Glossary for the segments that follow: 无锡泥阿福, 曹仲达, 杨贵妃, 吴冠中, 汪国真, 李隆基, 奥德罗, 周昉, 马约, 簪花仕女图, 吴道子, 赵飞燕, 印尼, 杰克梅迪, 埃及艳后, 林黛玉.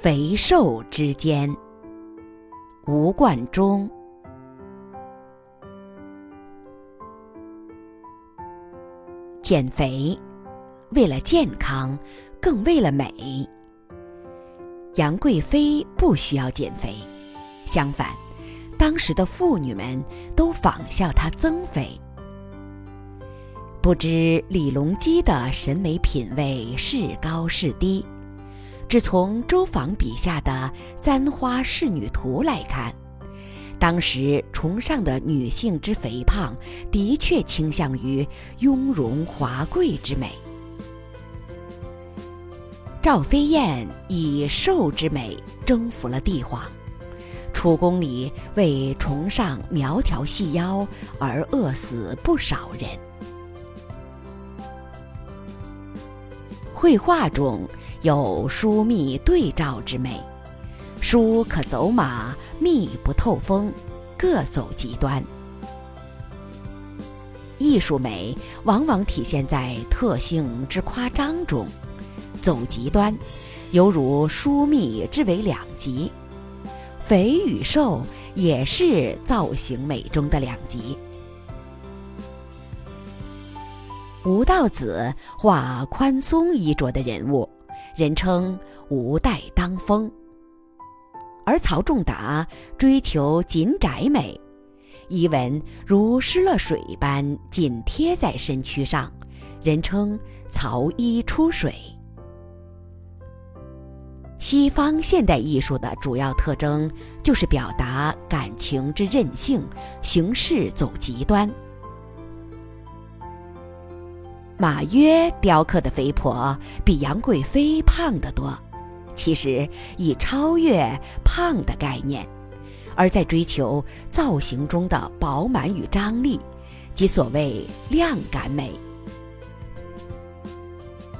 肥瘦之间。吴冠中。减肥为了健康，更为了美。杨贵妃不需要减肥，相反，当时的妇女们都仿效她增肥。不知李隆基的审美品味是高是低，只从周昉笔下的《簪花仕女图》来看，当时崇尚的女性之肥胖的确倾向于雍容华贵之美。赵飞燕以瘦之美征服了帝皇，楚宫里为崇尚苗条细腰而饿死不少人。绘画中有疏密对照之美，疏可走马，密不透风，各走极端。艺术美往往体现在特性之夸张中，走极端犹如疏密之为两极，肥与瘦也是造型美中的两极。吴道子画宽松衣着的人物，人称吴代当风，而曹仲达追求紧窄美，衣纹如湿了水般紧贴在身躯上，人称曹衣出水。西方现代艺术的主要特征就是表达感情之任性，形式走极端。马约雕刻的肥婆比杨贵妃胖得多，其实已超越胖的概念，而在追求造型中的饱满与张力，即所谓量感美。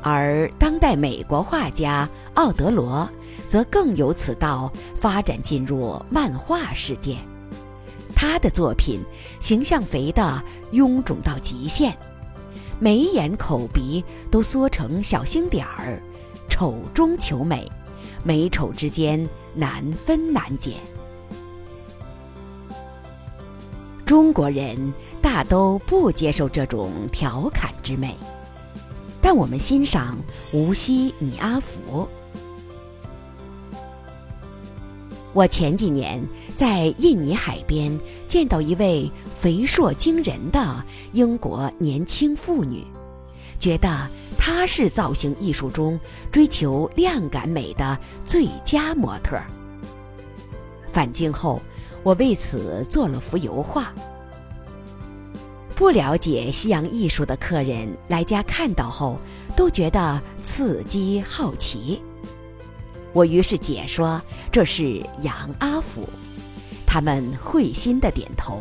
而当代美国画家奥德罗则更由此道发展进入漫画世界，他的作品形象肥的臃肿到极限，眉眼口鼻都缩成小星点儿，丑中求美，美丑之间难分难解。中国人大都不接受这种调侃之美，但我们欣赏无锡米阿福。我前几年在印尼海边见到一位肥硕惊人的英国年轻妇女，觉得她是造型艺术中追求量感美的最佳模特。返京后，我为此做了幅油画。不了解西洋艺术的客人来家看到后都觉得刺激好奇，我于是解说这是杨阿福，他们会心地点头，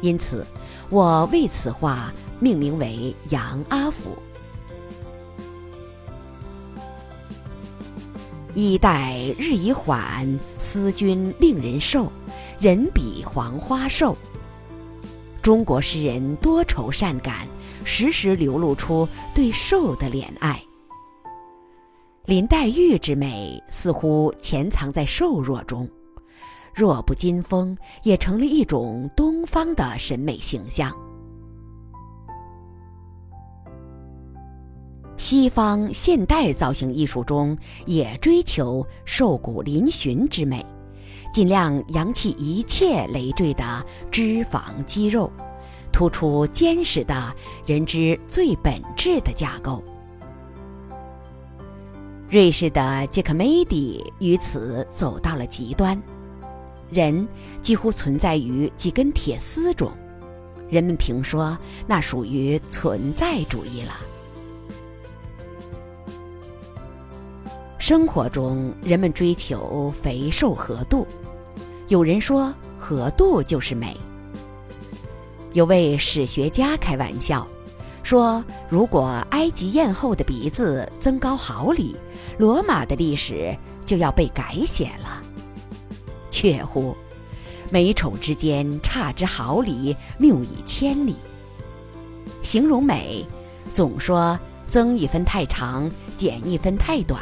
因此我为此画命名为杨阿福。衣带日已缓，思君令人瘦，人比黄花瘦。中国诗人多愁善感，时时流露出对瘦的怜爱。林黛玉之美似乎潜藏在瘦弱中，弱不禁风也成了一种东方的审美形象。西方现代造型艺术中也追求瘦骨嶙峋之美，尽量扬弃一切累赘的脂肪肌肉，突出坚实的人之最本质的架构。瑞士的杰克梅迪于此走到了极端，人几乎存在于几根铁丝中，人们评说那属于存在主义了。生活中人们追求肥瘦合度，有人说合度就是美。有位史学家开玩笑说，如果埃及艳后的鼻子增高毫厘，罗马的历史就要被改写了。确乎，美丑之间差之毫厘，谬以千里。形容美总说增一分太长，减一分太短，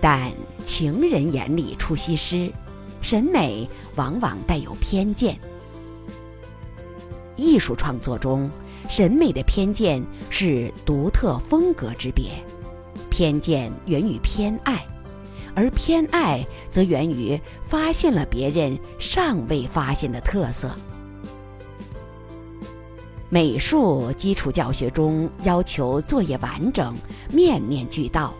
但情人眼里出西施，审美往往带有偏见。艺术创作中，审美的偏见是独特风格之别，偏见源于偏爱，而偏爱则源于发现了别人尚未发现的特色。美术基础教学中要求作业完整，面面俱到。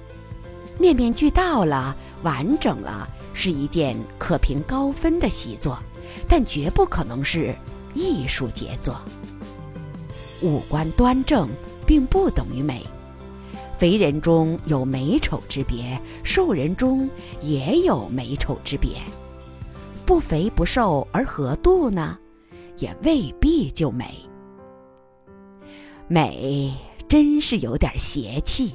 面面俱到了，完整了，是一件可评高分的习作，但绝不可能是艺术杰作。五官端正并不等于美，肥人中有美丑之别，瘦人中也有美丑之别。不肥不瘦而合度呢，也未必就美。美真是有点邪气。